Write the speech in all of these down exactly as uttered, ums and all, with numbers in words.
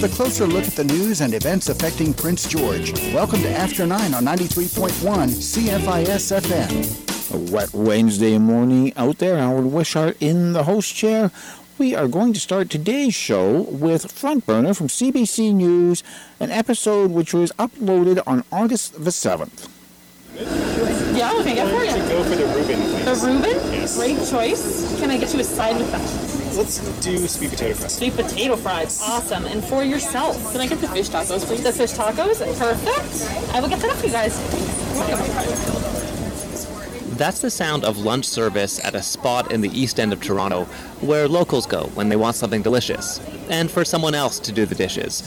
with a closer look at the news and events affecting Prince George. Welcome to After nine on ninety-three point one C F I S F M. A wet Wednesday morning out there. Howard Wishart in the host chair. We are going to start today's show with Frontburner from C B C News, an episode which was uploaded on August the seventh. Yeah, what can I get for you? To go for the Reuben, please. The Reuben? Yes. Great choice. Can I get you a side with that? Let's do sweet potato fries. Sweet potato fries. Awesome. And for yourself, can I get the fish tacos, please? The fish tacos? Perfect. I will get that up for you guys. That's the sound of lunch service at a spot in the east end of Toronto where locals go when they want something delicious and for someone else to do the dishes.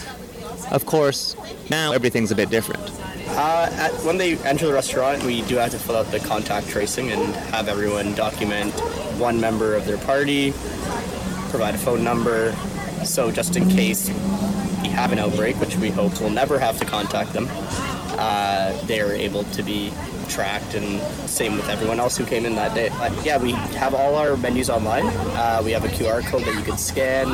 Of course, now everything's a bit different. Uh, at, when they enter the restaurant, we do have to fill out the contact tracing and have everyone document one member of their party, provide a phone number, so just in case we have an outbreak, which we hope we'll never have to contact them, uh, they're able to be tracked, and same with everyone else who came in that day. But yeah, we have all our menus online. Uh, we have a Q R code that you can scan.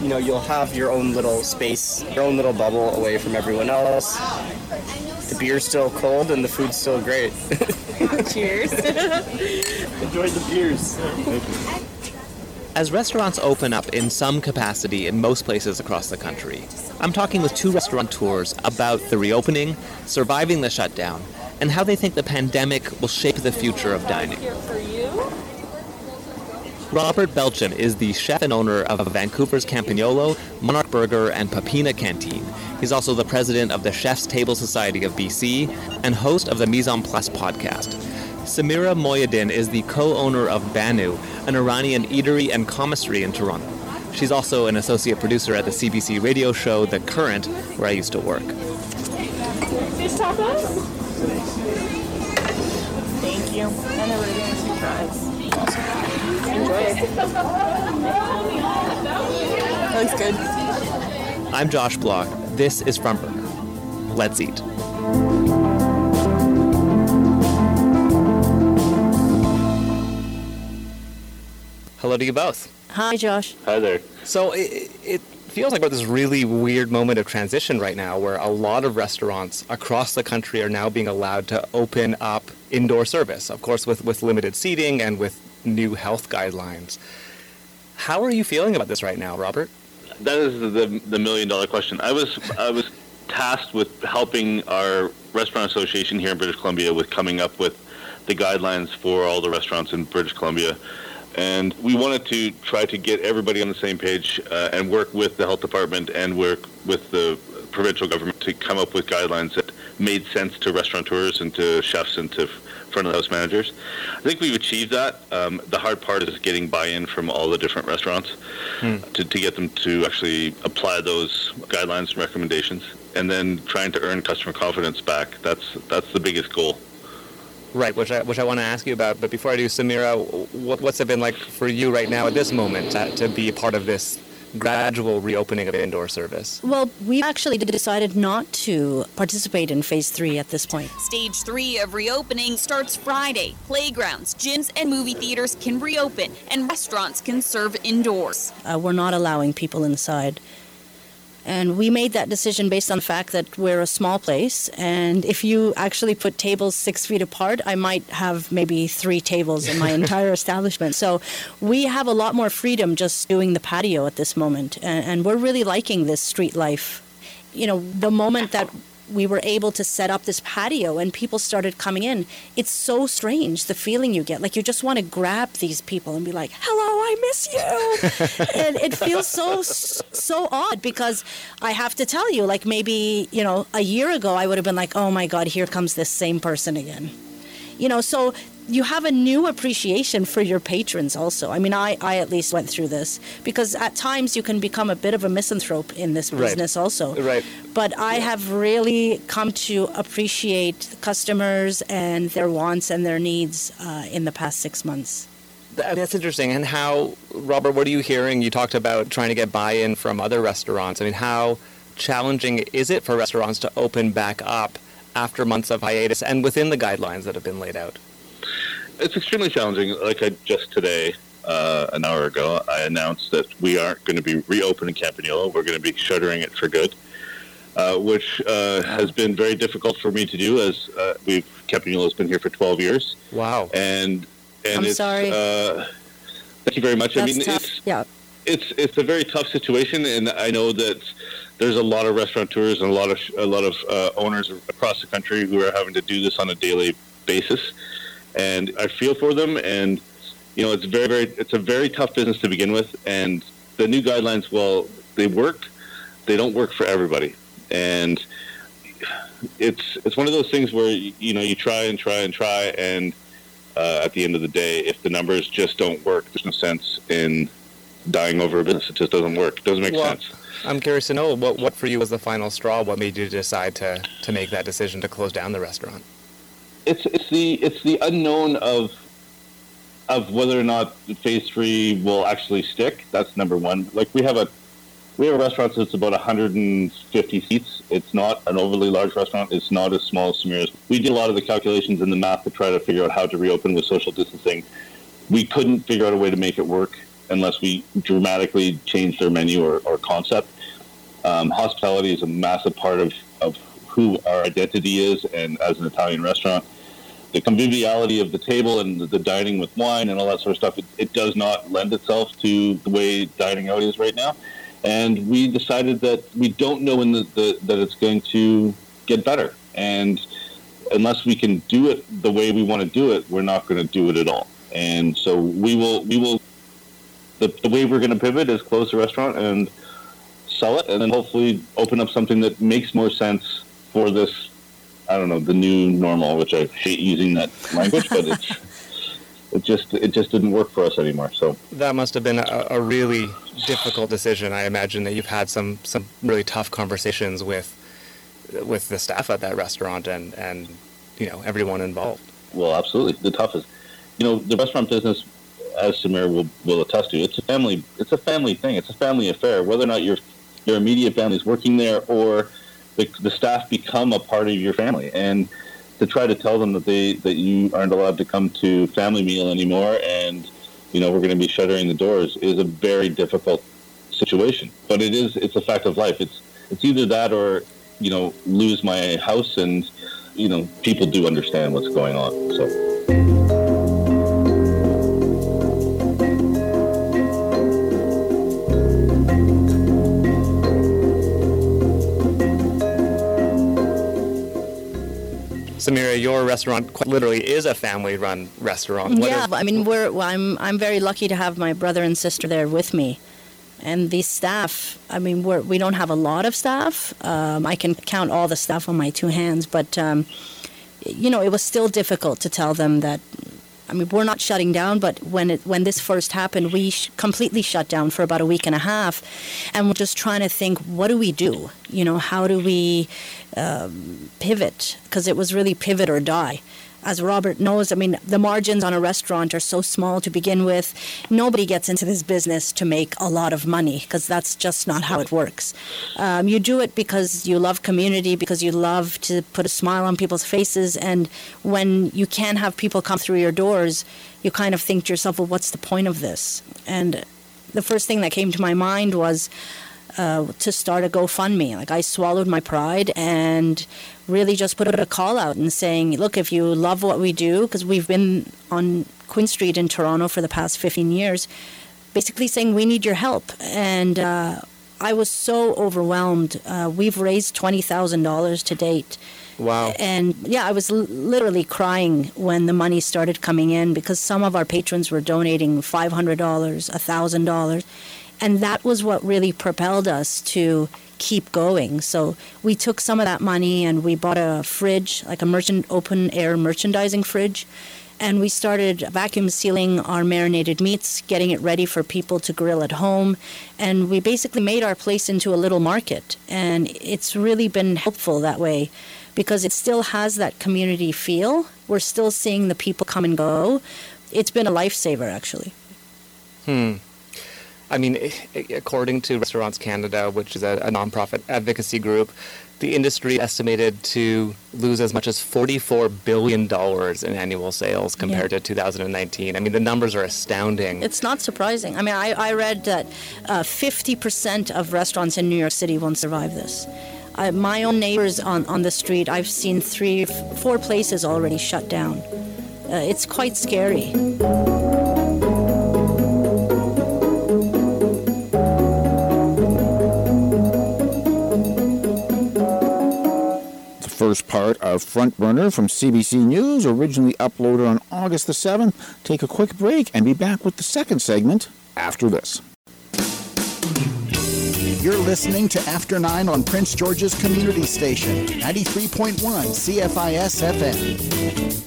You know, you'll have your own little space, your own little bubble away from everyone else. The beer's still cold and the food's still great. Cheers. Enjoy the beers. As restaurants open up in some capacity in most places across the country, I'm talking with two restaurateurs about the reopening, surviving the shutdown, and how they think the pandemic will shape the future of dining. Robert Belchin is the chef and owner of Vancouver's Campagnolo, Monarch Burger, and Papina Canteen. He's also the president of the Chef's Table Society of B C and host of the Mise en Place podcast. Samira Moyadin is the co-owner of Banu, an Iranian eatery and commissary in Toronto. She's also an associate producer at the C B C radio show The Current, where I used to work. Fish tacos? Thank you. And a really nice surprise. Enjoy it. That looks good. I'm Josh Block. This is Frontburner. Let's eat. Hello to you both. Hi, Josh. Hi there. So it, it feels like we're at this really weird moment of transition right now where a lot of restaurants across the country are now being allowed to open up indoor service, of course, with, with limited seating and with new health guidelines. How are you feeling about this right now, Robert? That is the the million dollar question. I was I was tasked with helping our restaurant association here in British Columbia with coming up with the guidelines for all the restaurants in British Columbia. And we wanted to try to get everybody on the same page uh, and work with the health department and work with the provincial government to come up with guidelines that made sense to restaurateurs and to chefs and to front of house managers. I think we've achieved that. Um, the hard part is getting buy-in from all the different restaurants hmm. to, to get them to actually apply those guidelines and recommendations, and then trying to earn customer confidence back. That's that's the biggest goal. Right, which I which I want to ask you about. But before I do, Samira, what, what's it been like for you right now at this moment to, to be part of this gradual reopening of indoor service? Well, we actually decided not to participate in phase three at this point. Stage three of reopening starts Friday. Playgrounds, gyms, and movie theaters can reopen, and restaurants can serve indoors. Uh, we're not allowing people inside. And we made that decision based on the fact that we're a small place, and if you actually put tables six feet apart, I might have maybe three tables in my entire establishment. So we have a lot more freedom just doing the patio at this moment, and, and we're really liking this street life. You know, the moment that we were able to set up this patio and people started coming in, it's so strange, the feeling you get. Like, you just want to grab these people and be like, hello, I miss you. And it feels so, so odd, because I have to tell you, like, maybe, you know, a year ago, I would have been like, oh my God, here comes this same person again. You know, so you have a new appreciation for your patrons also. I mean, I, I at least went through this, because at times you can become a bit of a misanthrope in this business right. also. Right. But I yeah. have really come to appreciate the customers and their wants and their needs uh, in the past six months. That's interesting. And how, Robert, what are you hearing? You talked about trying to get buy-in from other restaurants. I mean, how challenging is it for restaurants to open back up after months of hiatus and within the guidelines that have been laid out? It's extremely challenging. Like I just today uh, an hour ago, I announced that we aren't going to be reopening Campagnolo. We're going to be shuttering it for good, uh, which uh, has been very difficult for me to do, as uh, we've Campagnolo's been here for twelve years. Wow. And and I'm it's, sorry. Uh, thank you very much. That's I mean, tough. It's, yeah. it's it's a very tough situation, and I know that there's a lot of restaurateurs and a lot of a lot of uh, owners across the country who are having to do this on a daily basis, and I feel for them. And you know, it's very, very, it's a very tough business to begin with. And the new guidelines, well, they worked. They don't work for everybody, and it's it's one of those things where you know you try and try and try, and uh, at the end of the day, if the numbers just don't work, there's no sense in dying over a business. It just doesn't work. It doesn't make well, sense. I'm curious to know what what for you was the final straw. What made you decide to to make that decision to close down the restaurant? It's it's the it's the unknown of of whether or not phase three will actually stick. That's number one. Like we have a we have a restaurant that's about one hundred fifty seats. It's not an overly large restaurant. It's not as small as Samira's. We did a lot of the calculations and the math to try to figure out how to reopen with social distancing. We couldn't figure out a way to make it work unless we dramatically changed their menu or, or concept. Um, hospitality is a massive part of, of who our identity is, and as an Italian restaurant, the conviviality of the table and the dining with wine and all that sort of stuff, it, it does not lend itself to the way dining out is right now. And we decided that we don't know when the, the, that it's going to get better. And unless we can do it the way we want to do it, we're not going to do it at all. And so we will, we will, the, the way we're going to pivot is close the restaurant and sell it, and then hopefully open up something that makes more sense for this, I don't know, the new normal, which I hate using that language, but it's it just it just didn't work for us anymore. So that must have been a, a really difficult decision. I imagine that you've had some, some really tough conversations with with the staff at that restaurant and, and you know everyone involved. Well, absolutely, the toughest. You know, the restaurant business, as Samir will, will attest to, it's a family it's a family thing. It's a family affair. Whether or not your your immediate family is working there or The, the staff become a part of your family, and to try to tell them that they that you aren't allowed to come to family meal anymore, and you know we're going to be shuttering the doors, is a very difficult situation. But it is it's a fact of life. It's it's either that or you know lose my house, and you know people do understand what's going on. So. Samira, your restaurant quite literally is a family-run restaurant. What yeah, is- I mean, we're, well, I'm I'm very lucky to have my brother and sister there with me, and the staff. I mean, we're, we don't have a lot of staff. Um, I can count all the staff on my two hands, but um, you know, it was still difficult to tell them that. I mean, we're not shutting down, but when it when this first happened, we sh- completely shut down for about a week and a half, and we're just trying to think, what do we do? You know, how do we um, pivot? Because it was really pivot or die. As Robert knows, I mean, the margins on a restaurant are so small to begin with. Nobody gets into this business to make a lot of money, because that's just not how it works. Um, you do it because you love community, because you love to put a smile on people's faces. And when you can't have people come through your doors, you kind of think to yourself, well, what's the point of this? And the first thing that came to my mind was uh, to start a GoFundMe. Like, I swallowed my pride and really just put a call out and saying, look, if you love what we do, because we've been on Queen Street in Toronto for the past fifteen years, basically saying we need your help. And uh, I was so overwhelmed. Uh, we've raised twenty thousand dollars to date. Wow. And yeah, I was l- literally crying when the money started coming in, because some of our patrons were donating five hundred dollars, one thousand dollars. And that was what really propelled us to keep going. So we took some of that money and we bought a fridge, like a merchant open air merchandising fridge, and we started vacuum sealing our marinated meats, getting it ready for people to grill at home, and we basically made our place into a little market. And it's really been helpful that way, because it still has that community feel. We're still seeing the people come and go. It's been a lifesaver, actually. Hmm. I mean, according to Restaurants Canada, which is a, a nonprofit advocacy group, the industry is estimated to lose as much as forty-four billion dollars in annual sales compared yeah. to two thousand nineteen. I mean, the numbers are astounding. It's not surprising. I mean, I, I read that uh, fifty percent of restaurants in New York City won't survive this. I, my own neighbors on, on the street, I've seen three, f- four places already shut down. Uh, it's quite scary. First part of Frontburner from C B C News, originally uploaded on August the seventh. Take a quick break and be back with the second segment after this. You're listening to After Nine on Prince George's Community Station, ninety-three point one C F I S F M.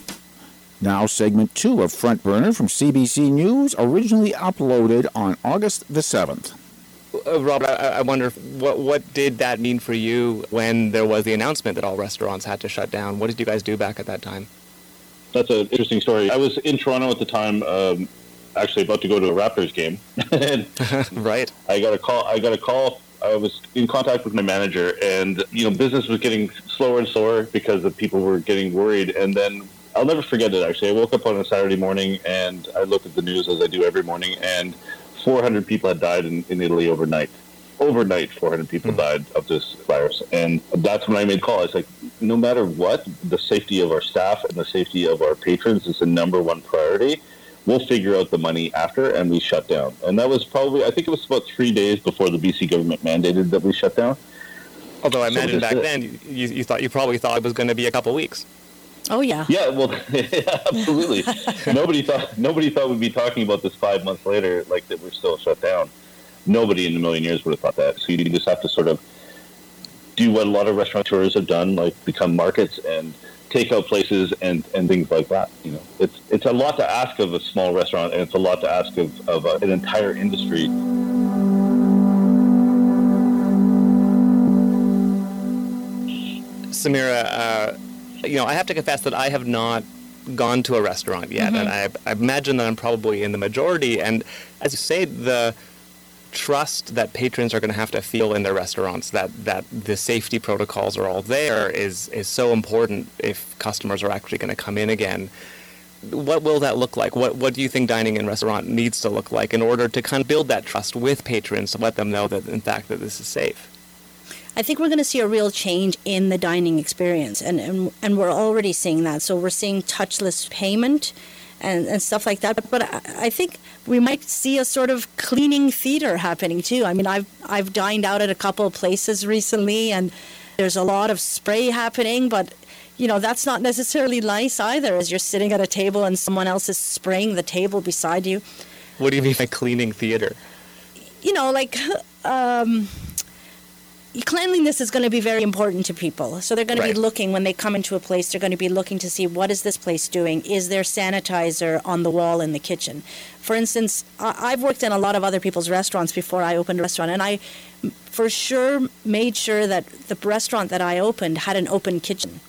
Now segment two of Frontburner from C B C News, originally uploaded on August the seventh. Uh, Robert, I, I wonder, what what did that mean for you when there was the announcement that all restaurants had to shut down? What did you guys do back at that time? That's an interesting story. I was in Toronto at the time, um, actually about to go to a Raptors game. And right. I got a call. I got a call. I was in contact with my manager, and you know, business was getting slower and slower because the people were getting worried. And then I'll never forget it. Actually, I woke up on a Saturday morning and I looked at the news as I do every morning, and four hundred people had died in, in Italy overnight. Overnight, four hundred people mm. died of this virus. And that's when I made calls. It's like, no matter what, the safety of our staff and the safety of our patrons is the number one priority. We'll figure out the money after, and we shut down. And that was probably, I think it was about three days before the B C government mandated that we shut down. Although I so imagine back it. then, you, you thought you probably thought it was going to be a couple weeks. Oh yeah. Yeah, well, yeah, absolutely. nobody thought nobody thought we'd be talking about this five months later, like that we're still shut down. Nobody in a million years would have thought that. So you just have to sort of do what a lot of restaurateurs have done, like become markets and takeout places and, and things like that. You know, it's it's a lot to ask of a small restaurant, and it's a lot to ask of of uh, an entire industry. Samira. Uh... You know, I have to confess that I have not gone to a restaurant yet, mm-hmm. and I, I imagine that I'm probably in the majority. And as you say, the trust that patrons are going to have to feel in their restaurants, that, that the safety protocols are all there, is, is so important if customers are actually going to come in again. What will that look like? What what do you think dining in restaurant needs to look like in order to kind of build that trust with patrons to let them know that, in fact, that this is safe? I think we're going to see a real change in the dining experience, and, and and we're already seeing that. So we're seeing touchless payment and, and stuff like that. But, but I, I think we might see a sort of cleaning theater happening too. I mean, I've I've dined out at a couple of places recently, and there's a lot of spray happening, but you know, that's not necessarily nice either, as you're sitting at a table and someone else is spraying the table beside you. What do you mean by cleaning theater? You know, like... Um, Cleanliness is going to be very important to people. So they're going to right. be looking, when they come into a place, they're going to be looking to see, what is this place doing? Is there sanitizer on the wall in the kitchen? For instance, I've worked in a lot of other people's restaurants before I opened a restaurant, and I for sure made sure that the restaurant that I opened had an open kitchen.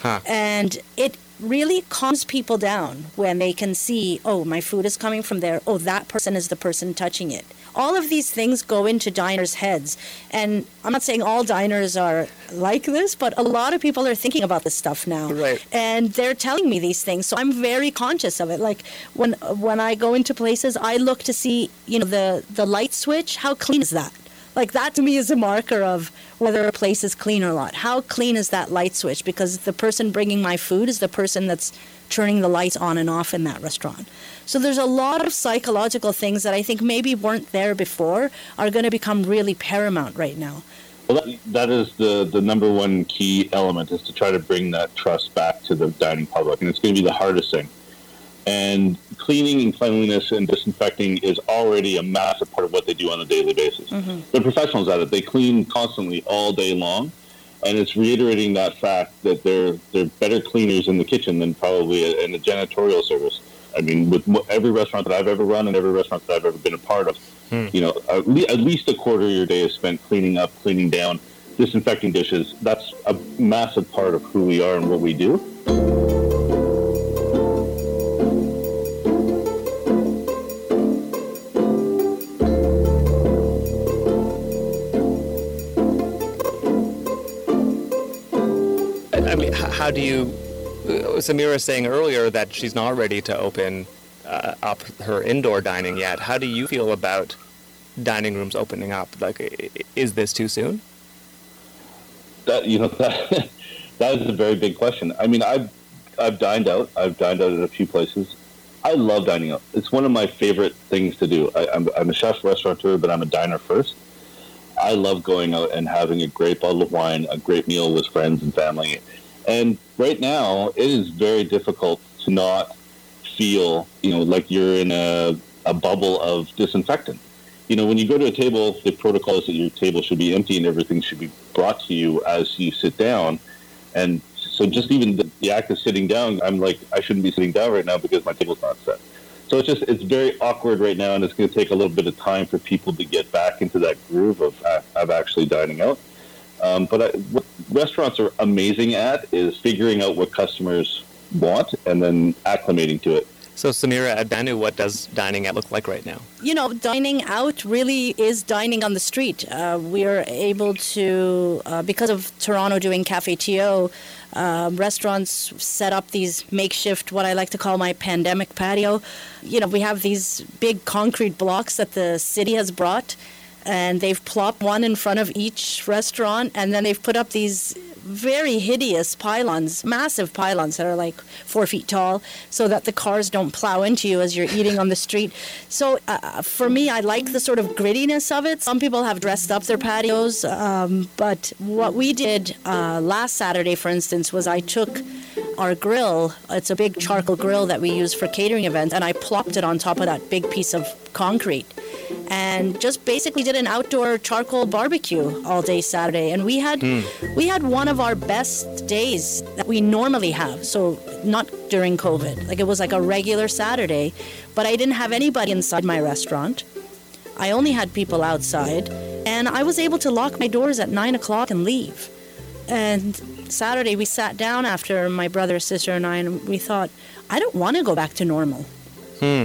Huh. And it really calms people down when they can see, oh, my food is coming from there. Oh, that person is the person touching it. All of these things go into diners' heads. And I'm not saying all diners are like this, but a lot of people are thinking about this stuff now. Right. And they're telling me these things, so I'm very conscious of it. Like, when when I go into places, I look to see, you know, the, the light switch, how clean is that? Like, that to me is a marker of whether a place is clean or not. How clean is that light switch? Because the person bringing my food is the person that's turning the lights on and off in that restaurant. So there's a lot of psychological things that I think maybe weren't there before are going to become really paramount right now. Well, that, that is the, the number one key element, is to try to bring that trust back to the dining public. And it's going to be the hardest thing. And cleaning and cleanliness and disinfecting is already a massive part of what they do on a daily basis. Mm-hmm. They're professionals at it. They clean constantly all day long. And it's reiterating that fact that they're they're better cleaners in the kitchen than probably a, in the janitorial service. I mean, with every restaurant that I've ever run and every restaurant that I've ever been a part of, hmm. you know, at least a quarter of your day is spent cleaning up, cleaning down, disinfecting dishes. That's a massive part of who we are and what we do. I mean, how do you... Samira was saying earlier that she's not ready to open uh, up her indoor dining yet. How do you feel about dining rooms opening up? Like, is this too soon? That, you know, that, that is a very big question. I mean, I've, I've dined out. I've dined out at a few places. I love dining out. It's one of my favorite things to do. I, I'm, I'm a chef restaurateur, but I'm a diner first. I love going out and having a great bottle of wine, a great meal with friends and family. And right now, it is very difficult to not feel, you know, like you're in a, a bubble of disinfectant. You know, when you go to a table, the protocol is that your table should be empty and everything should be brought to you as you sit down. And so just even the, the act of sitting down, I'm like, I shouldn't be sitting down right now because my table's not set. So it's just, it's very awkward right now, and it's going to take a little bit of time for people to get back into that groove of, of actually dining out. Um, but I, what restaurants are amazing at is figuring out what customers want and then acclimating to it. So, Samira, at Banu, what does dining out look like right now? You know, dining out really is dining on the street. Uh, we are able to, uh, because of Toronto doing Cafe T O, uh, restaurants set up these makeshift, what I like to call my pandemic patio. You know, we have these big concrete blocks that the city has brought, and they've plopped one in front of each restaurant, and then they've put up these very hideous pylons, massive pylons that are like four feet tall, so that the cars don't plow into you as you're eating on the street. So uh, for me, I like the sort of grittiness of it. Some people have dressed up their patios, um, but what we did uh, last Saturday, for instance, was I took our grill. It's a big charcoal grill that we use for catering events, and I plopped it on top of that big piece of concrete and just basically did an outdoor charcoal barbecue all day Saturday. And we had mm. we had one of our best days that we normally have, so not during COVID. Like, it was like a regular Saturday, but I didn't have anybody inside my restaurant. I only had people outside, and I was able to lock my doors at nine o'clock and leave. And Saturday we sat down after, my brother, sister, and I, and we thought, I don't want to go back to normal. Hmm.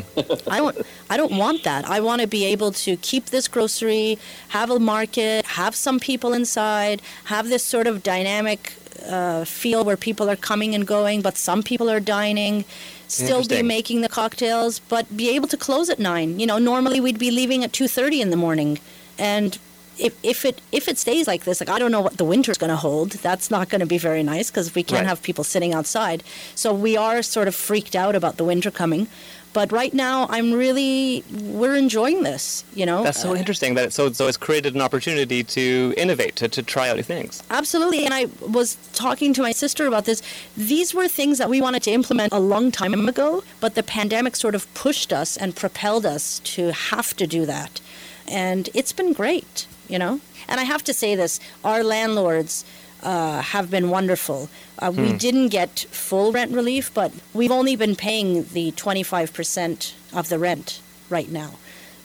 I don't. I don't want that. I want to be able to keep this grocery, have a market, have some people inside, have this sort of dynamic uh, feel where people are coming and going, but some people are dining. Still be making the cocktails, but be able to close at nine. You know, normally we'd be leaving at two thirty in the morning, and if if it if it stays like this, like, I don't know what the winter's going to hold. That's not going to be very nice because we can't right. have people sitting outside. So we are sort of freaked out about the winter coming. But right now, I'm really, we're enjoying this, you know. That's so interesting. That it, so, so it's created an opportunity to innovate, to, to try out new things. Absolutely. And I was talking to my sister about this. These were things that we wanted to implement a long time ago, but the pandemic sort of pushed us and propelled us to have to do that. And it's been great, you know. And I have to say this, our landlords Uh, have been wonderful. Uh, hmm. We didn't get full rent relief, but we've only been paying the twenty-five percent of the rent right now.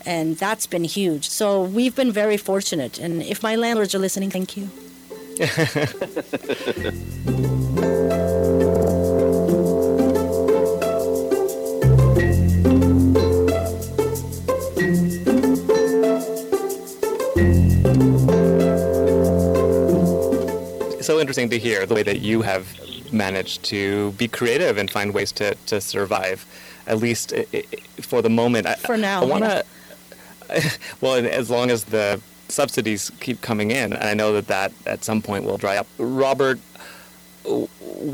And that's been huge. So we've been very fortunate. And if my landlords are listening, thank you. So interesting to hear the way that you have managed to be creative and find ways to, to survive, at least for the moment. For now. I want to, yeah. Well, as long as the subsidies keep coming in, and I know that that at some point will dry up. Robert,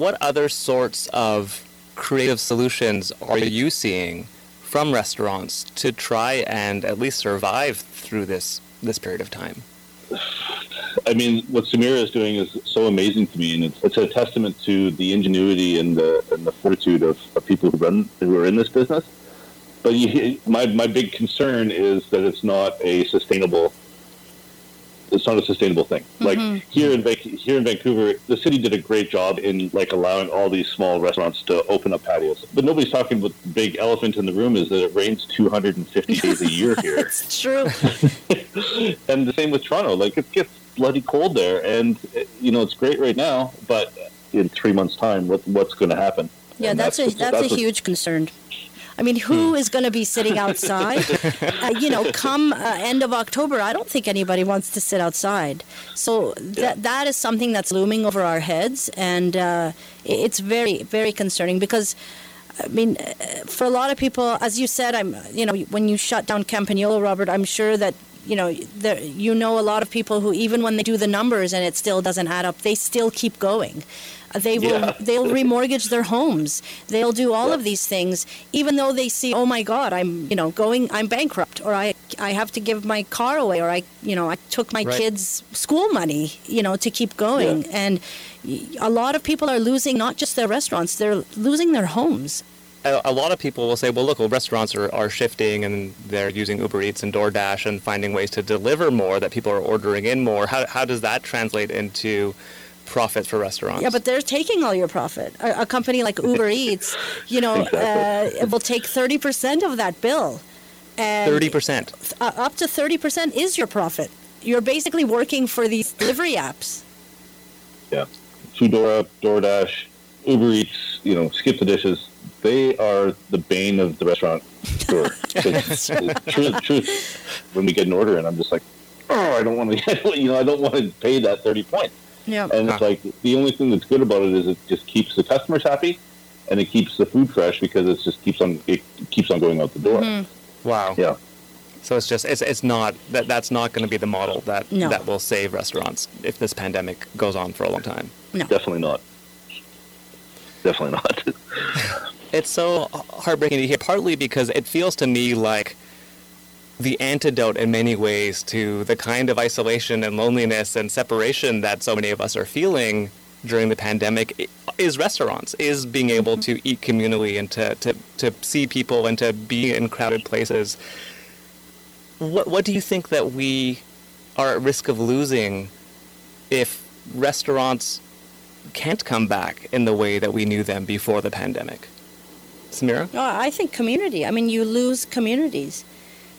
what other sorts of creative solutions are you seeing from restaurants to try and at least survive through this this period of time? I mean, what Samira is doing is so amazing to me, and it's, it's a testament to the ingenuity and the and the fortitude of, of people who run who are in this business. But you, my my big concern is that it's not a sustainable. It's not a sustainable thing. Mm-hmm. Like here in here in Vancouver, the city did a great job in like allowing all these small restaurants to open up patios. But nobody's talking about the big elephant in the room is that it rains two hundred fifty days a year here. It's true. And the same with Toronto. Like it gets bloody cold there, and you know it's great right now, but in three months' time, what what's going to happen? Yeah, that's, that's a that's, that's a huge concern. I mean, who is going to be sitting outside? uh, you know, come uh, end of October, I don't think anybody wants to sit outside. So th- that is something that's looming over our heads, and uh, it's very, very concerning because, I mean, for a lot of people, as you said, I'm, you know, when you shut down Campagnolo, Robert, I'm sure that, you know, there, you know a lot of people who, even when they do the numbers and it still doesn't add up, they still keep going. They will. Yeah. They'll remortgage their homes. They'll do all yeah. of these things, even though they see, oh my God, I'm, you know, going, I'm bankrupt, or I, I have to give my car away, or I, you know, I took my right. kids' school money, you know, to keep going. Yeah. And a lot of people are losing not just their restaurants; they're losing their homes. A lot of people will say, well, look, well, restaurants are, are shifting and they're using Uber Eats and DoorDash and finding ways to deliver more, that people are ordering in more. How how does that translate into profit for restaurants? Yeah, but they're taking all your profit. A, a company like Uber Eats, you know, exactly. uh, will take thirty percent of that bill. And thirty percent? Uh, up to thirty percent is your profit. You're basically working for these delivery apps. Yeah. Foodora, DoorDash, Uber Eats, you know, skip the dishes. They are the bane of the restaurant store. That's right. Truth, truth. When we get an order, and I'm just like, oh, I don't want to, you know, I don't want to pay that thirty points. Yeah. And it's like the only thing that's good about it is it just keeps the customers happy, and it keeps the food fresh because it just keeps on it keeps on going out the door. Mm-hmm. Wow. Yeah. So it's just it's it's not that that's not going to be the model that no. that will save restaurants if this pandemic goes on for a long time. No. Definitely not. Definitely not. It's so heartbreaking to hear, partly because it feels to me like the antidote in many ways to the kind of isolation and loneliness and separation that so many of us are feeling during the pandemic is restaurants, is being able mm-hmm. to eat communally and to, to, to see people and to be in crowded places. What, what do you think that we are at risk of losing if restaurants can't come back in the way that we knew them before the pandemic? Samira? No, I think community. I mean, you lose communities.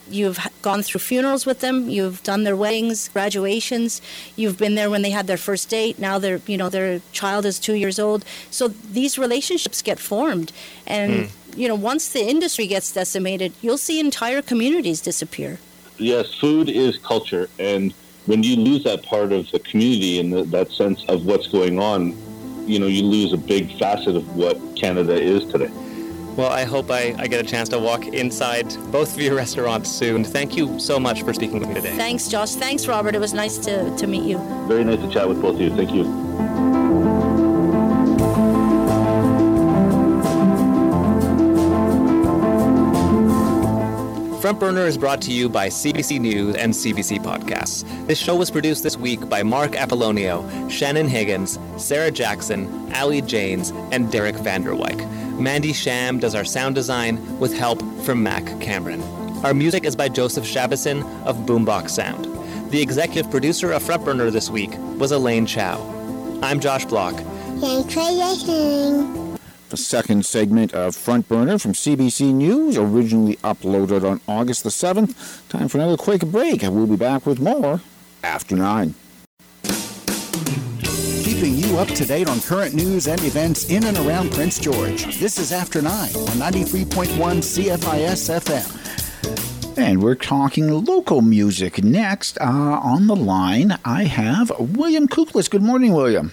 You've gone through funerals with them. You've done their weddings, graduations. You've been there when they had their first date. Now they're, you know, their child is two years old. So these relationships get formed. And, mm. you know, once the industry gets decimated, you'll see entire communities disappear. Yes, food is culture. And when you lose that part of the community and the, that sense of what's going on, you know, you lose a big facet of what Canada is today. Well, I hope I, I get a chance to walk inside both of your restaurants soon. Thank you so much for speaking with me today. Thanks, Josh. Thanks, Robert. It was nice to, to meet you. Very nice to chat with both of you. Thank you. Frontburner is brought to you by C B C News and C B C Podcasts. This show was produced this week by Mark Apollonio, Shannon Higgins, Sarah Jackson, Ali Janes, and Derek Vanderwyk. Mandy Sham does our sound design with help from Mac Cameron. Our music is by Joseph Shabison of Boombox Sound. The executive producer of Frontburner this week was Elaine Chow. I'm Josh Block. Thanks for listening. The second segment of Frontburner from C B C News, originally uploaded on August the seventh. Time for another quick break, and we'll be back with more after nine. Keeping you up to date on current news and events in and around Prince George. This is After nine on ninety-three point one C F I S F M. And we're talking local music next. Uh, on the line, I have William Kuklis. Good morning, William.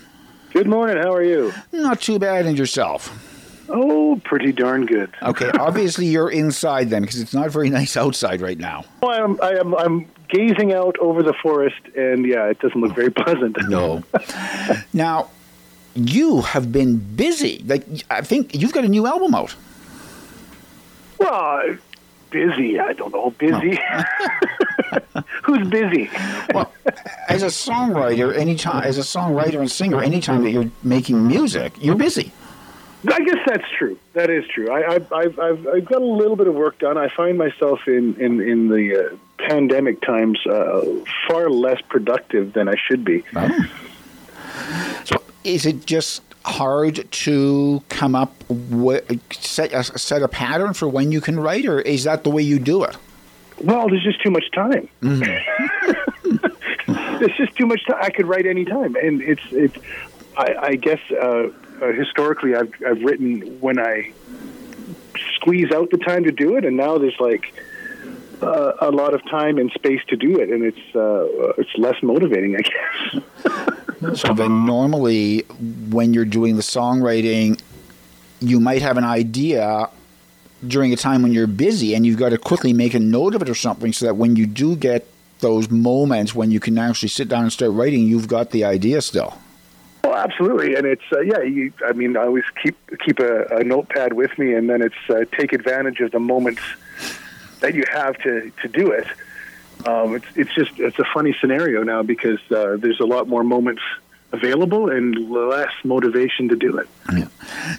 Good morning. How are you? Not too bad. And yourself? Oh, pretty darn good. Okay. Obviously, you're inside then, because it's not very nice outside right now. Well, I'm, I am, I'm gazing out over the forest, and yeah, it doesn't look very pleasant. No. Now, you have been busy. Like, I think you've got a new album out. Well, busy. I don't know. Busy. No. Who's busy? Well, as a songwriter, anytime, as a songwriter and singer, anytime that you're making music, you're busy. I guess that's true. That is true. I, I, I've, I've, I've got a little bit of work done. I find myself in in in the uh, pandemic times uh, far less productive than I should be. Oh. So, is it just hard to come up with set a, set a pattern for when you can write, or is that the way you do it? Well, there's just too much time. Mm-hmm. There's just too much time. I could write any time, and it's it's. I, I guess uh, uh, historically, I've I've written when I squeeze out the time to do it, and now there's like uh, a lot of time and space to do it, and it's uh, it's less motivating, I guess. So then normally when you're doing the songwriting, you might have an idea during a time when you're busy, and you've got to quickly make a note of it or something, so that when you do get those moments when you can actually sit down and start writing, you've got the idea still. Well, absolutely, and it's uh, yeah. You, I mean, I always keep keep a, a notepad with me, and then it's uh, take advantage of the moments that you have to, to do it. Um, it's it's just it's a funny scenario now because uh, there's a lot more moments available and less motivation to do it. Yeah.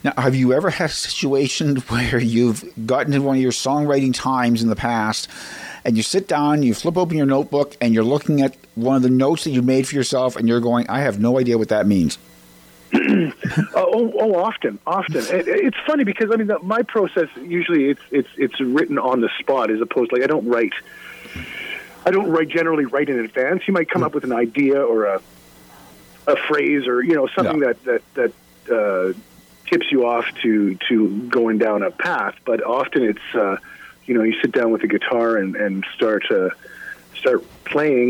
Now, have you ever had a situation where you've gotten to one of your songwriting times in the past, and you sit down, you flip open your notebook, and you're looking at one of the notes that you made for yourself, and you're going, I have no idea what that means? oh, oh, often, often. It, it's funny because, I mean, the, my process usually it's it's it's written on the spot as opposed to, like, I don't write. I don't write generally write in advance. You might come up with an idea or a a phrase or, you know, something yeah. that, that, that uh, tips you off to, to going down a path, but often it's... Uh, You know, you sit down with a guitar and, and start uh, start playing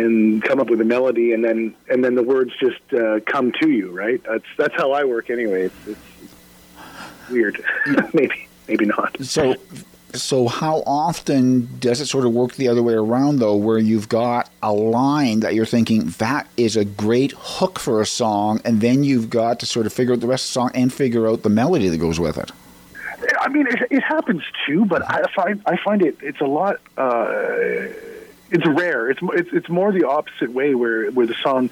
and come up with a melody, and then and then the words just uh, come to you, right? That's that's how I work anyway. It's, it's weird, maybe maybe not. So, so how often does it sort of work the other way around though, where you've got a line that you're thinking that is a great hook for a song, and then you've got to sort of figure out the rest of the song and figure out the melody that goes with it? I mean, it, it happens too, but I find I find it it's a lot. Uh, it's rare. It's it's it's more the opposite way, where, where the song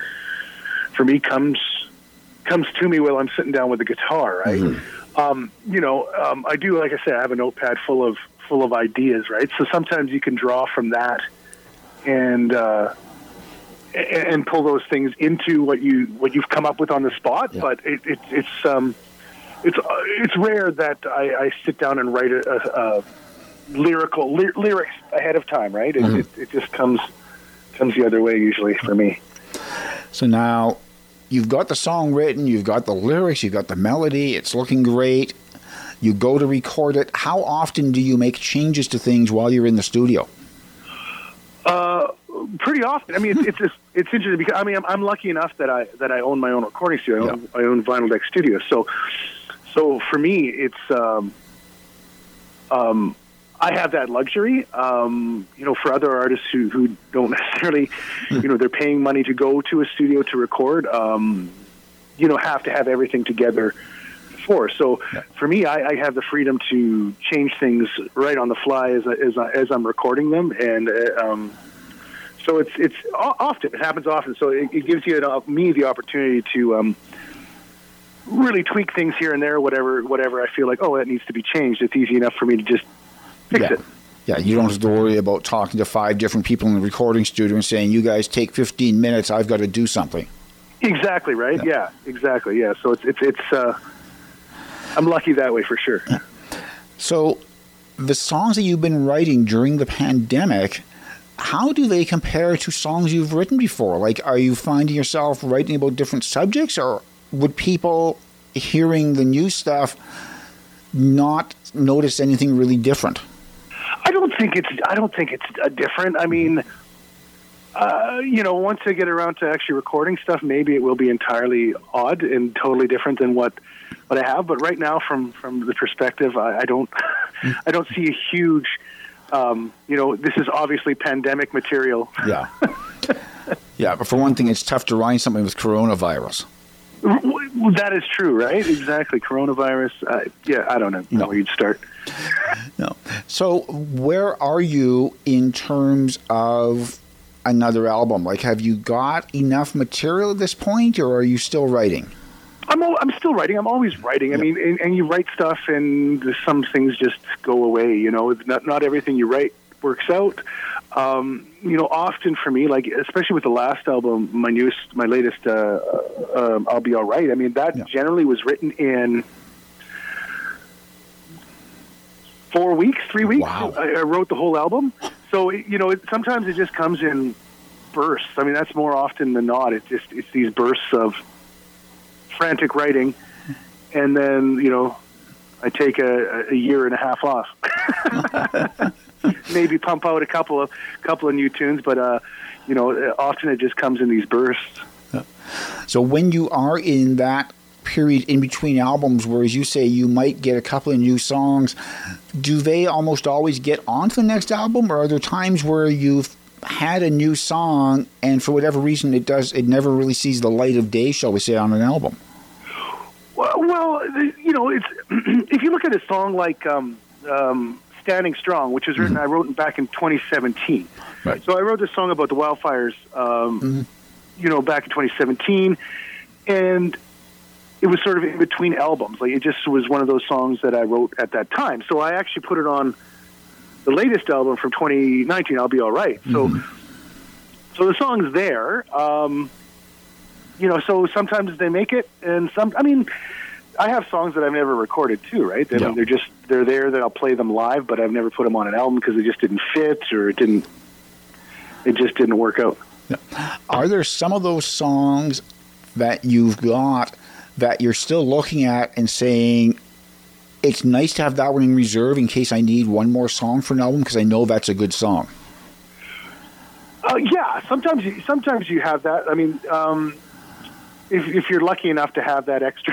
for me comes comes to me while I'm sitting down with the guitar, right? Mm-hmm. Um, you know, um, I do. Like I said, I have a notepad full of full of ideas, right? So sometimes you can draw from that and uh, and, and pull those things into what you what you've come up with on the spot. Yeah. But it, it it's. Um, It's it's rare that I, I sit down and write a, a, a lyrical ly- lyrics ahead of time, right? It, mm-hmm. it, it just comes comes the other way usually for me. So now you've got the song written, you've got the lyrics, you've got the melody. It's looking great. You go to record it. How often do you make changes to things while you're in the studio? Uh, pretty often. I mean, it's, it's just it's interesting because I mean I'm, I'm lucky enough that I that I own my own recording studio. I, yeah. own, I own Vinyl Deck Studio, so. So for me, it's um, um, I have that luxury. Um, you know, for other artists who, who don't necessarily, you know, they're paying money to go to a studio to record. Um, you know, have to have everything together before. So yeah. for me, I, I have the freedom to change things right on the fly as as, as I'm recording them, and uh, um, so it's it's often it happens often. So it, it gives you an, me the opportunity to. Um, really tweak things here and there, whatever whatever I feel like, oh, that needs to be changed. It's easy enough for me to just fix yeah. it. Yeah, you don't have to worry about talking to five different people in the recording studio and saying, you guys take fifteen minutes, I've got to do something. Exactly, right? Yeah, yeah exactly, yeah. So it's, it's, it's uh, I'm lucky that way for sure. Yeah. So the songs that you've been writing during the pandemic, how do they compare to songs you've written before? Like, are you finding yourself writing about different subjects, or would people hearing the new stuff not notice anything really different? I don't think it's. I don't think it's uh, different. I mean, uh, you know, once I get around to actually recording stuff, maybe it will be entirely odd and totally different than what, what I have. But right now, from, from the perspective, I, I don't. I don't see a huge. Um, you know, this is obviously pandemic material. Yeah. Yeah, but for one thing, it's tough to write something with coronavirus. Well, that is true, right? Exactly. Coronavirus. Uh, yeah, I don't know no. where you'd start. No. So where are you in terms of another album? Like, have you got enough material at this point, or are you still writing? I'm al- I'm still writing. I'm always writing. I yeah. mean, and, and you write stuff, and some things just go away. You know, not not everything you write works out. Um, you know, often for me, like, especially with the last album, my newest, my latest, uh, um, I'll Be All Right. I mean, that yeah. generally was written in four weeks, three weeks. Wow. I, I wrote the whole album. So, it, you know, it, sometimes it just comes in bursts. I mean, that's more often than not. It just, it's these bursts of frantic writing. And then, you know, I take a, a year and a half off. Maybe pump out a couple of couple of new tunes, but uh, you know, often it just comes in these bursts. Yeah. So when you are in that period in between albums, where, as you say, you might get a couple of new songs, do they almost always get onto the next album, or are there times where you've had a new song and for whatever reason it does it never really sees the light of day, shall we say, on an album? Well, you know, it's if you look at a song like um, um, Standing Strong, which was written, mm-hmm. I wrote back in twenty seventeen. Right. So I wrote this song about the wildfires, um, mm-hmm. you know, back in twenty seventeen. And it was sort of in between albums. Like, it just was one of those songs that I wrote at that time. So I actually put it on the latest album from twenty nineteen, I'll Be All Right. So, mm-hmm. so the song's there. Um, you know, so sometimes they make it, and some, I mean, I have songs that I've never recorded too, right? They're, yeah. they're just, they're there, that I'll play them live, but I've never put them on an album because they just didn't fit, or it didn't, it just didn't work out. Yeah. Are there some of those songs that you've got that you're still looking at and saying, it's nice to have that one in reserve in case I need one more song for an album because I know that's a good song? Uh, yeah, sometimes you, sometimes you have that. I mean, um, if, if you're lucky enough to have that extra,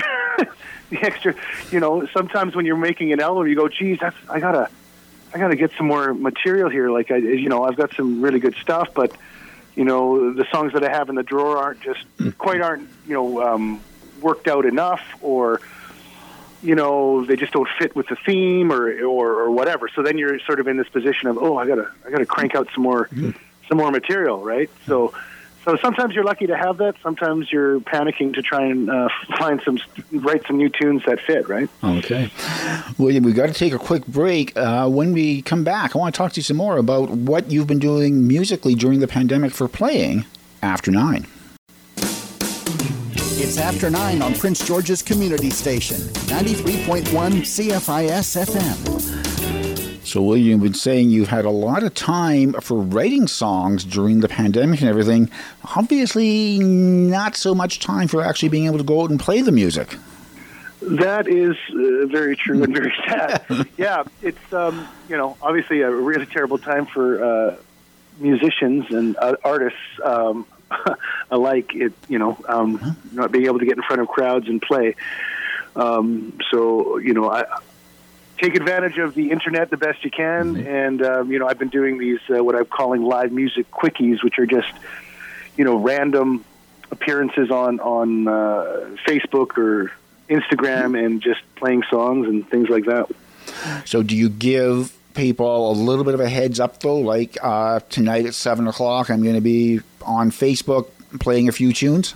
the extra, you know, sometimes when you're making an album, you go, geez, that's, I gotta, I gotta get some more material here. Like, I, you know, I've got some really good stuff, but, you know, the songs that I have in the drawer aren't just quite aren't, you know, um, worked out enough, or, you know, they just don't fit with the theme, or, or, or whatever. So then you're sort of in this position of, oh, I gotta, I gotta crank out some more, mm-hmm. some more material. Right. So, So sometimes you're lucky to have that. Sometimes you're panicking to try and uh, find some, write some new tunes that fit, right? Okay. William, we've got to take a quick break. Uh, when we come back, I want to talk to you some more about what you've been doing musically during the pandemic for playing after nine. It's after nine on Prince George's Community Station, ninety-three point one C F I S F M. So, William, been saying you've had a lot of time for writing songs during the pandemic and everything. Obviously, not so much time for actually being able to go out and play the music. That is uh, very true and very sad. Yeah, it's, um, you know, obviously a really terrible time for uh, musicians and uh, artists um, alike, it, you know, um, huh? not being able to get in front of crowds and play. Um, so, you know, I... Take advantage of the internet the best you can, mm-hmm. and um, you know, I've been doing these uh, what I'm calling live music quickies, which are just, you know, random appearances on on uh, Facebook or Instagram, and just playing songs and things like that. So, do you give people a little bit of a heads up though? Like uh, tonight at seven o'clock, I'm going to be on Facebook playing a few tunes.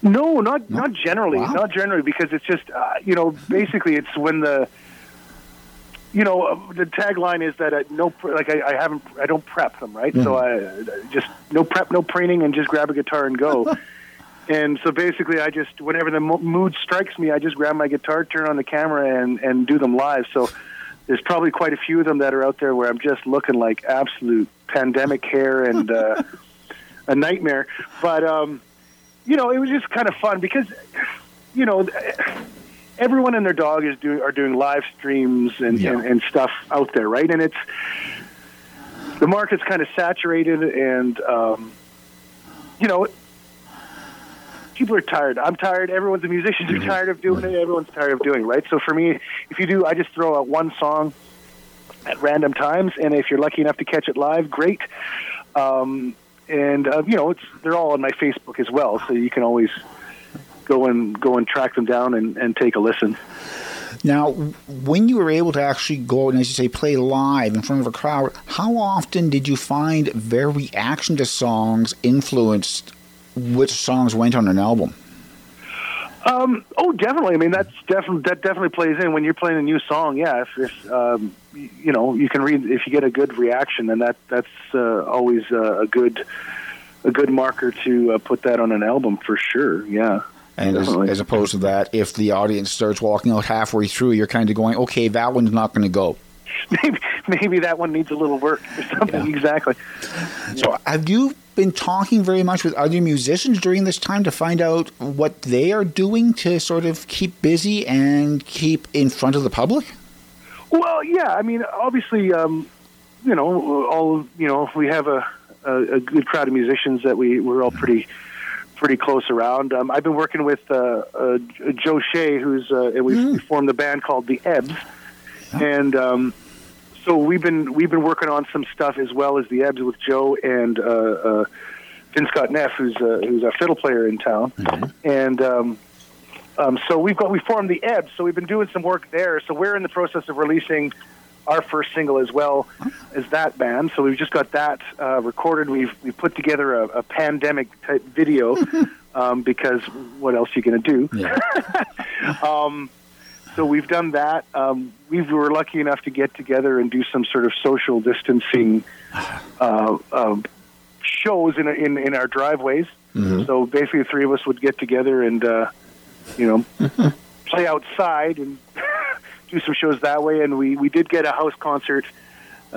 No, not no? not generally, wow. not generally, because it's just uh, you know, basically it's when the You know, the tagline is that I, no, like I, I haven't, I don't prep them, right? Mm-hmm. So I just no prep, no preening, and just grab a guitar and go. And so basically, I just whenever the mood strikes me, I just grab my guitar, turn on the camera, and and do them live. So there's probably quite a few of them that are out there where I'm just looking like absolute pandemic hair and uh, a nightmare. But um, you know, it was just kind of fun because you know. Everyone and their dog is doing are doing live streams and, yeah. and, and stuff out there, right? And it's the market's kind of saturated, and um, you know, people are tired. I'm tired. Everyone's the musicians are tired of doing it. Everyone's tired of doing it, right? So for me, if you do, I just throw out one song at random times, and if you're lucky enough to catch it live, great. Um, and uh, you know, it's they're all on my Facebook as well, so you can always. Go and go and track them down and, and take a listen. Now, when you were able to actually go and, as you say, play live in front of a crowd, how often did you find their reaction to songs influenced which songs went on an album? Um, oh, definitely. I mean, that's definitely that definitely plays in when you're playing a new song. Yeah, if, if um, you know, you can read if you get a good reaction, then that that's uh, always uh, a good a good marker to uh, put that on an album for sure. Yeah. And as, as opposed to that, if the audience starts walking out halfway through, you're kind of going, okay, that one's not going to go. Maybe, maybe that one needs a little work or something. Yeah. Exactly. So yeah. Have you been talking very much with other musicians during this time to find out what they are doing to sort of keep busy and keep in front of the public? Well, yeah. I mean, obviously, um, you know, all you know, if we have a, a, a good crowd of musicians that we we're all pretty pretty close around. Um, I've been working with uh, uh, Joe Shea, who's uh, and we mm. formed a band called The Ebs, and um, so we've been we've been working on some stuff as well as The Ebs with Joe and uh, uh, Finn Scott Neff, who's uh, who's our fiddle player in town, mm-hmm. and. Um, Um, so we've got we formed the Ebs, so we've been doing some work there. So we're in the process of releasing our first single as well as that band. So we've just got that uh, recorded. We've we put together a, a pandemic type video um, because what else are you going to do? Yeah. um, so we've done that. Um, we were lucky enough to get together and do some sort of social distancing uh, uh, shows in, in in our driveways. Mm-hmm. So basically, the three of us would get together and. Uh, You know, play outside and do some shows that way. And we, we did get a house concert,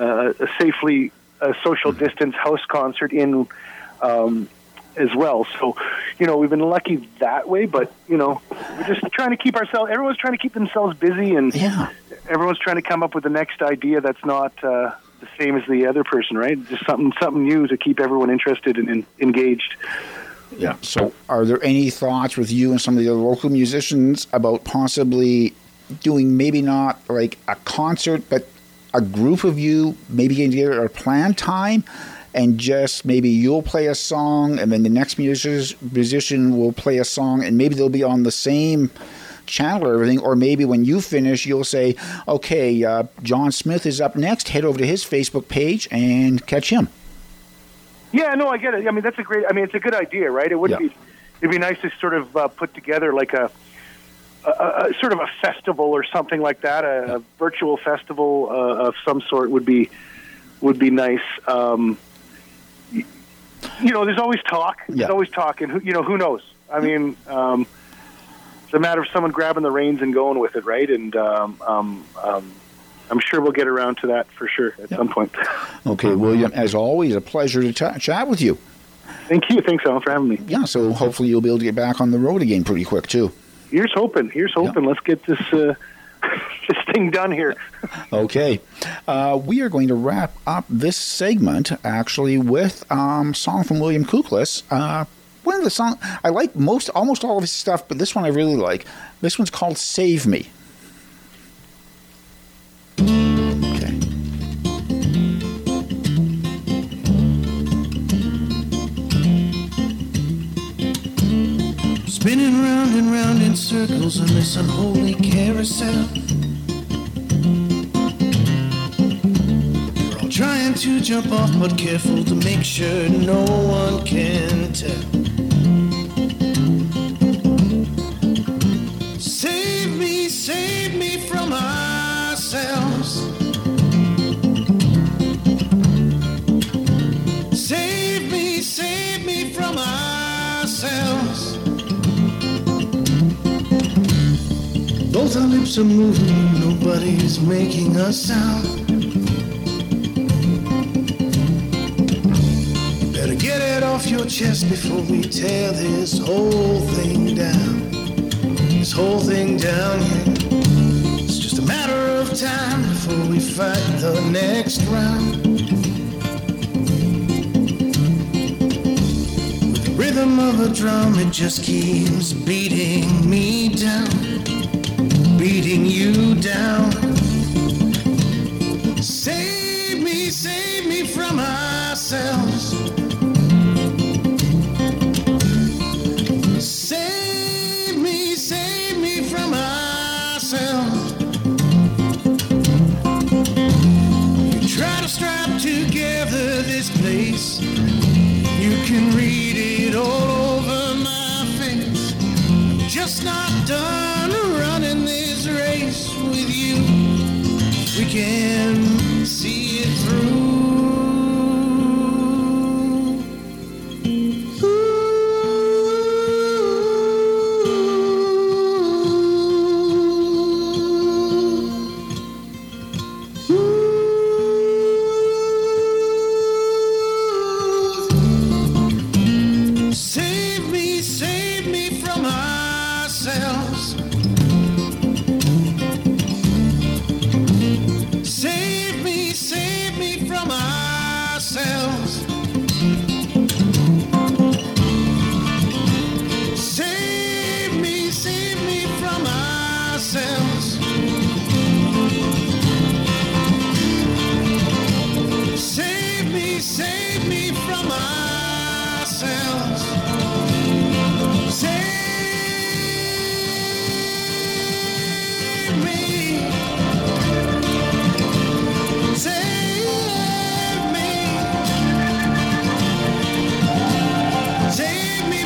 uh, a safely a social distance house concert in um, as well. So, you know, we've been lucky that way. But, you know, we're just trying to keep ourselves, everyone's trying to keep themselves busy. And yeah. everyone's trying to come up with the next idea that's not uh, the same as the other person, right? Just something something new to keep everyone interested and, and engaged. Yeah. So are there any thoughts with you and some of the other local musicians about possibly doing maybe not like a concert, but a group of you maybe getting together at a planned time and just maybe you'll play a song and then the next musician will play a song and maybe they'll be on the same channel or everything, or maybe when you finish you'll say, okay, uh, John Smith is up next, head over to his Facebook page and catch him. Yeah, no, I get it. I mean, that's a great. I mean, it's a good idea, right? It would yeah. be. It'd be nice to sort of uh, put together like a, a, a sort of a festival or something like that. A, yeah. a virtual festival uh, of some sort would be would be nice. Um, you know, there's always talk. Yeah. There's always talk, and who, you know, who knows? I mean, um, it's a matter of someone grabbing the reins and going with it, right? And. Um, um, um, I'm sure we'll get around to that for sure at yeah. some point. Okay, William, as always, a pleasure to t- chat with you. Thank you. Thanks, Alan, for having me. Yeah, so hopefully you'll be able to get back on the road again pretty quick, too. Here's hoping. Here's hoping. Yeah. Let's get this uh, this thing done here. Okay. Uh, we are going to wrap up this segment, actually, with a um, song from William Kuklis. Uh, one of the songs, I like most, almost all of his stuff, but this one I really like. This one's called Save Me. Spinning round and round in circles on this unholy carousel. We're all trying to jump off, but careful to make sure no one can tell. Save me, save me from ourselves. Save me, save me from ourselves. Both our lips are moving, nobody's making a sound. You better get it off your chest before we tear this whole thing down. This whole thing down, yeah. It's just a matter of time before we fight the next round. With the rhythm of a drum, it just keeps beating me down. Beating you down. Save me, save me from ourselves. Save me, save me from ourselves. You try to strap together this place. You can read it all over my face. I'm just not done running this race with you, we can see it through. Ooh. Ooh. me, save me from ourselves. Save me, save me from ourselves. Save me, save me from ourselves. Save me, save me from ourselves. Save me. Save me. Save me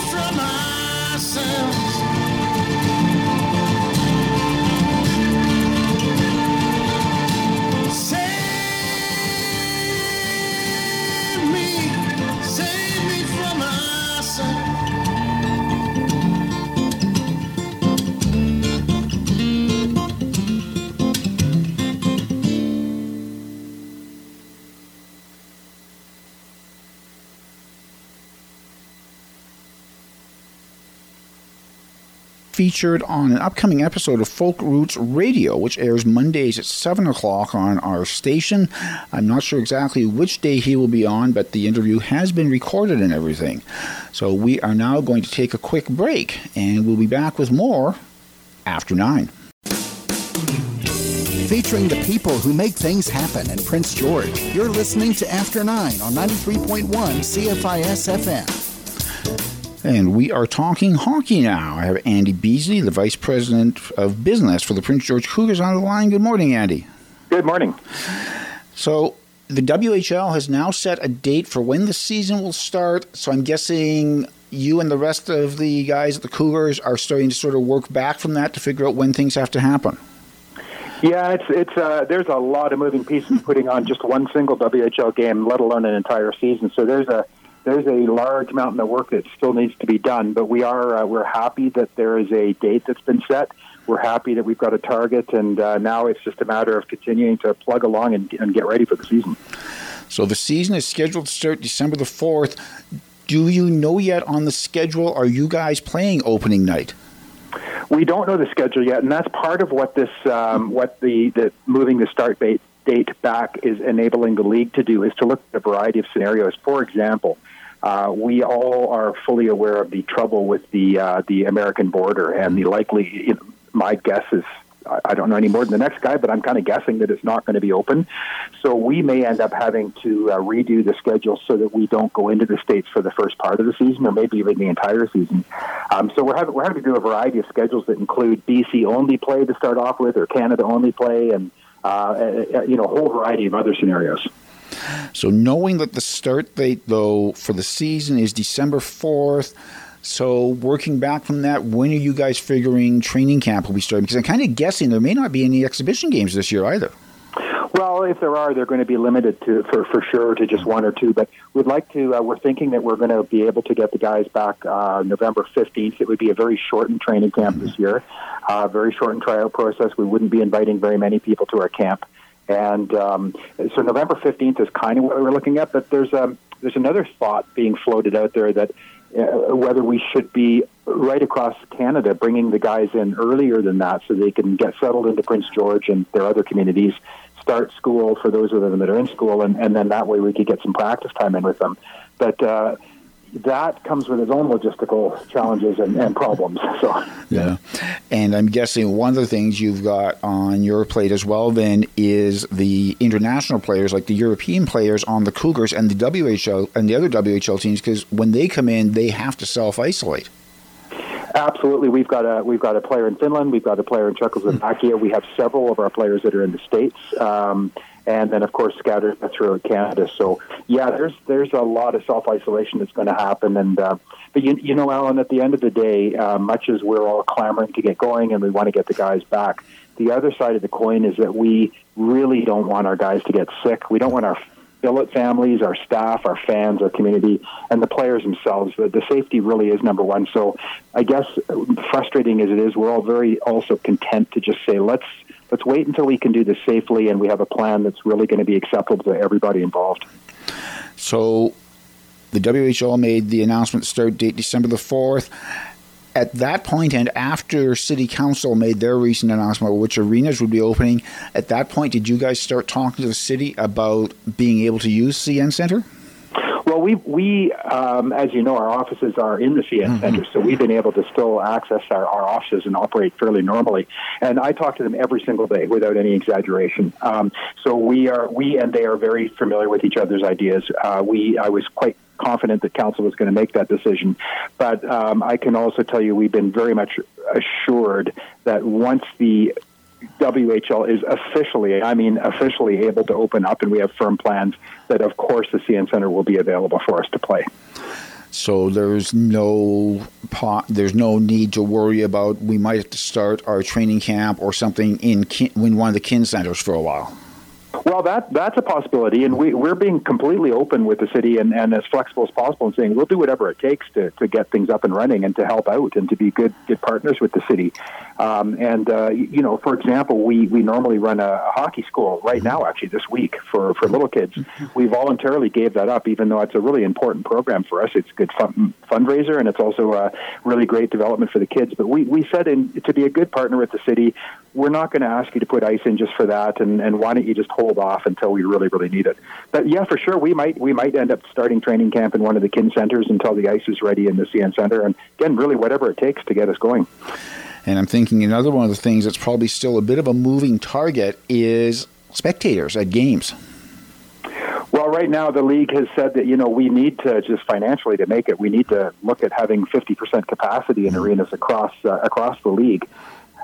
from ourselves. Featured on an upcoming episode of Folk Roots Radio, which airs Mondays at seven o'clock on our station. I'm not sure exactly which day he will be on, but the interview has been recorded and everything. So we are now going to take a quick break, and we'll be back with more after nine. Featuring the people who make things happen in Prince George, you're listening to After nine on ninety-three point one C F I S F M. And we are talking hockey now. I have Andy Beasley, the Vice President of Business for the Prince George Cougars, on the line. Good morning, Andy. Good morning. So the W H L has now set a date for when the season will start. So I'm guessing you and the rest of the guys at the Cougars are starting to sort of work back from that to figure out when things have to happen. Yeah, it's it's uh, there's a lot of moving pieces putting on just one single W H L game, let alone an entire season. So there's a There's a large mountain of work that still needs to be done, but we are uh, we're happy that there is a date that's been set. We're happy that we've got a target, and uh, now it's just a matter of continuing to plug along and, and get ready for the season. So the season is scheduled to start December the fourth. Do you know yet on the schedule? Are you guys playing opening night? We don't know the schedule yet, and that's part of what this um, what the, the moving the start date date back is enabling the league to do, is to look at a variety of scenarios. For example, Uh, we all are fully aware of the trouble with the uh, the American border, and the likely, you know, my guess is, I, I don't know any more than the next guy, but I'm kind of guessing that it's not going to be open. So we may end up having to uh, redo the schedule so that we don't go into the States for the first part of the season, or maybe even the entire season. Um, so we're having, we're having to do a variety of schedules that include B C only play to start off with, or Canada only play, and uh, you know, a whole variety of other scenarios. So knowing that the start date, though, for the season is December fourth, so working back from that, when are you guys figuring training camp will be starting? Because I'm kind of guessing there may not be any exhibition games this year either. Well, if there are, they're going to be limited to for, for sure to just one or two. But we'd like to. Uh, we're thinking that we're going to be able to get the guys back uh, November fifteenth. It would be a very shortened training camp mm-hmm. this year, uh, very shortened tryout process. We wouldn't be inviting very many people to our camp. And um, so November fifteenth is kind of what we're looking at, but there's um, there's another thought being floated out there that uh, whether we should be right across Canada, bringing the guys in earlier than that so they can get settled into Prince George and their other communities, start school for those of them that are in school, and, and then that way we could get some practice time in with them. But uh, that comes with its own logistical challenges and, and problems. So yeah, and I'm guessing one of the things you've got on your plate as well then is the international players, like the European players on the Cougars and the W H L and the other W H L teams, because when they come in, they have to self-isolate. Absolutely, we've got a we've got a player in Finland, we've got a player in Czechoslovakia, mm-hmm. we have several of our players that are in the States. Um, And then, of course, scattered throughout Canada. So, yeah, there's there's a lot of self-isolation that's going to happen. And uh, but, you, you know, Alan, at the end of the day, uh, much as we're all clamoring to get going and we want to get the guys back, the other side of the coin is that we really don't want our guys to get sick. We don't want our billet families, our staff, our fans, our community, and the players themselves. The, the safety really is number one. So I guess, frustrating as it is, we're all very also content to just say, let's let's wait until we can do this safely and we have a plan that's really going to be acceptable to everybody involved. So the W H L made the announcement start date December the fourth. At that point, and after City Council made their recent announcement which arenas would be opening, at that point, did you guys start talking to the city about being able to use C N Center? Well, we, we um, as you know, our offices are in the C N mm-hmm. Center, so we've been able to still access our, our offices and operate fairly normally. And I talk to them every single day without any exaggeration. Um, so we are we and they are very familiar with each other's ideas. Uh, we I was quite confident that council was going to make that decision. But um, I can also tell you we've been very much assured that once the W H L is officially, I mean officially able to open up and we have firm plans, that of course the C N Center will be available for us to play. So there's no pot, there's no need to worry about we might have to start our training camp or something in, in one of the K I N centers for a while. Well, that that's a possibility, and we, we're being completely open with the city and, and as flexible as possible and saying we'll do whatever it takes to, to get things up and running and to help out and to be good good partners with the city. Um, and, uh, you know, for example, we, we normally run a hockey school right now, actually, this week for, for little kids. We voluntarily gave that up, even though it's a really important program for us. It's a good fun, fundraiser, and it's also a really great development for the kids. But we, we said in, to be a good partner with the city, we're not going to ask you to put ice in just for that, and, and why don't you just hold off until we really, really need it. But, yeah, for sure, we might we might end up starting training camp in one of the K I N centers until the ice is ready in the C N Center. And, again, really whatever it takes to get us going. And I'm thinking another one of the things that's probably still a bit of a moving target is spectators at games. Well, right now the league has said that, you know, we need to just financially to make it. We need to look at having fifty percent capacity in arenas across uh, across the league.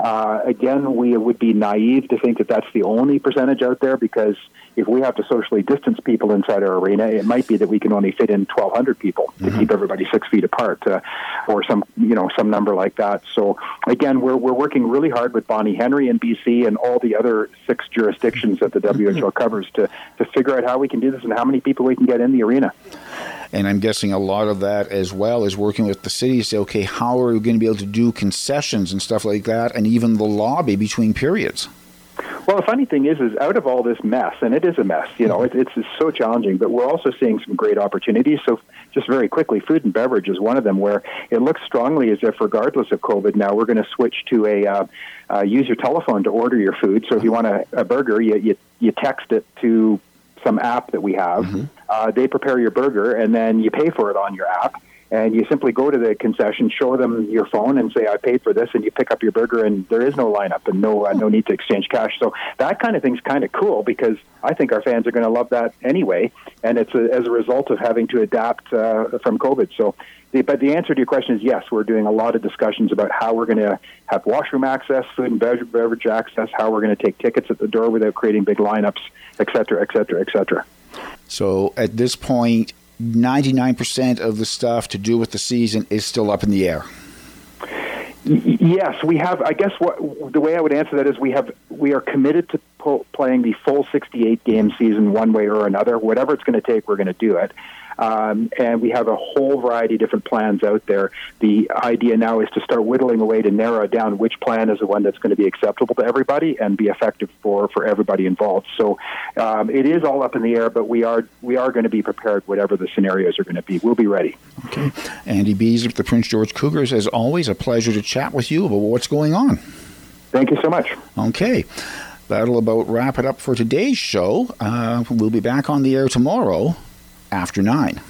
Uh, again, we would be naive to think that that's the only percentage out there, because if we have to socially distance people inside our arena, it might be that we can only fit in twelve hundred people to mm-hmm. keep everybody six feet apart, uh, or some you know some number like that. So again, we're we're working really hard with Bonnie Henry in B C and all the other six jurisdictions that the W H L covers to to figure out how we can do this and how many people we can get in the arena. And I'm guessing a lot of that as well is working with the city to say, okay, how are we going to be able to do concessions and stuff like that, and even the lobby between periods? Well, the funny thing is, is out of all this mess, and it is a mess, you know, it, it's, it's so challenging, but we're also seeing some great opportunities. So just very quickly, food and beverage is one of them, where it looks strongly as if regardless of COVID now, we're going to switch to a uh, uh, use your telephone to order your food. So if you want a, a burger, you, you you text it to some app that we have. Mm-hmm. Uh, they prepare your burger, and then you pay for it on your app. And you simply go to the concession, show them your phone, and say, I paid for this, and you pick up your burger, and there is no lineup and no uh, no need to exchange cash. So that kind of thing's kind of cool, because I think our fans are going to love that anyway, and it's a, as a result of having to adapt uh, from COVID. So, the, but the answer to your question is yes, we're doing a lot of discussions about how we're going to have washroom access, food and beverage access, how we're going to take tickets at the door without creating big lineups, et cetera, et cetera, et cetera. So at this point, ninety-nine percent of the stuff to do with the season is still up in the air. Yes, we have. I guess what the way I would answer that is we have we are committed to po- playing the full sixty-eight game season one way or another. Whatever it's going to take, we're going to do it. Um, and we have a whole variety of different plans out there. The idea now is to start whittling away to narrow down which plan is the one that's going to be acceptable to everybody and be effective for, for everybody involved. So um, it is all up in the air, but we are we are going to be prepared whatever the scenarios are going to be. We'll be ready. Okay. Andy Beasley with the Prince George Cougars, as always, a pleasure to chat with you about what's going on. Thank you so much. Okay. That'll about wrap it up for today's show. Uh, we'll be back on the air tomorrow after nine.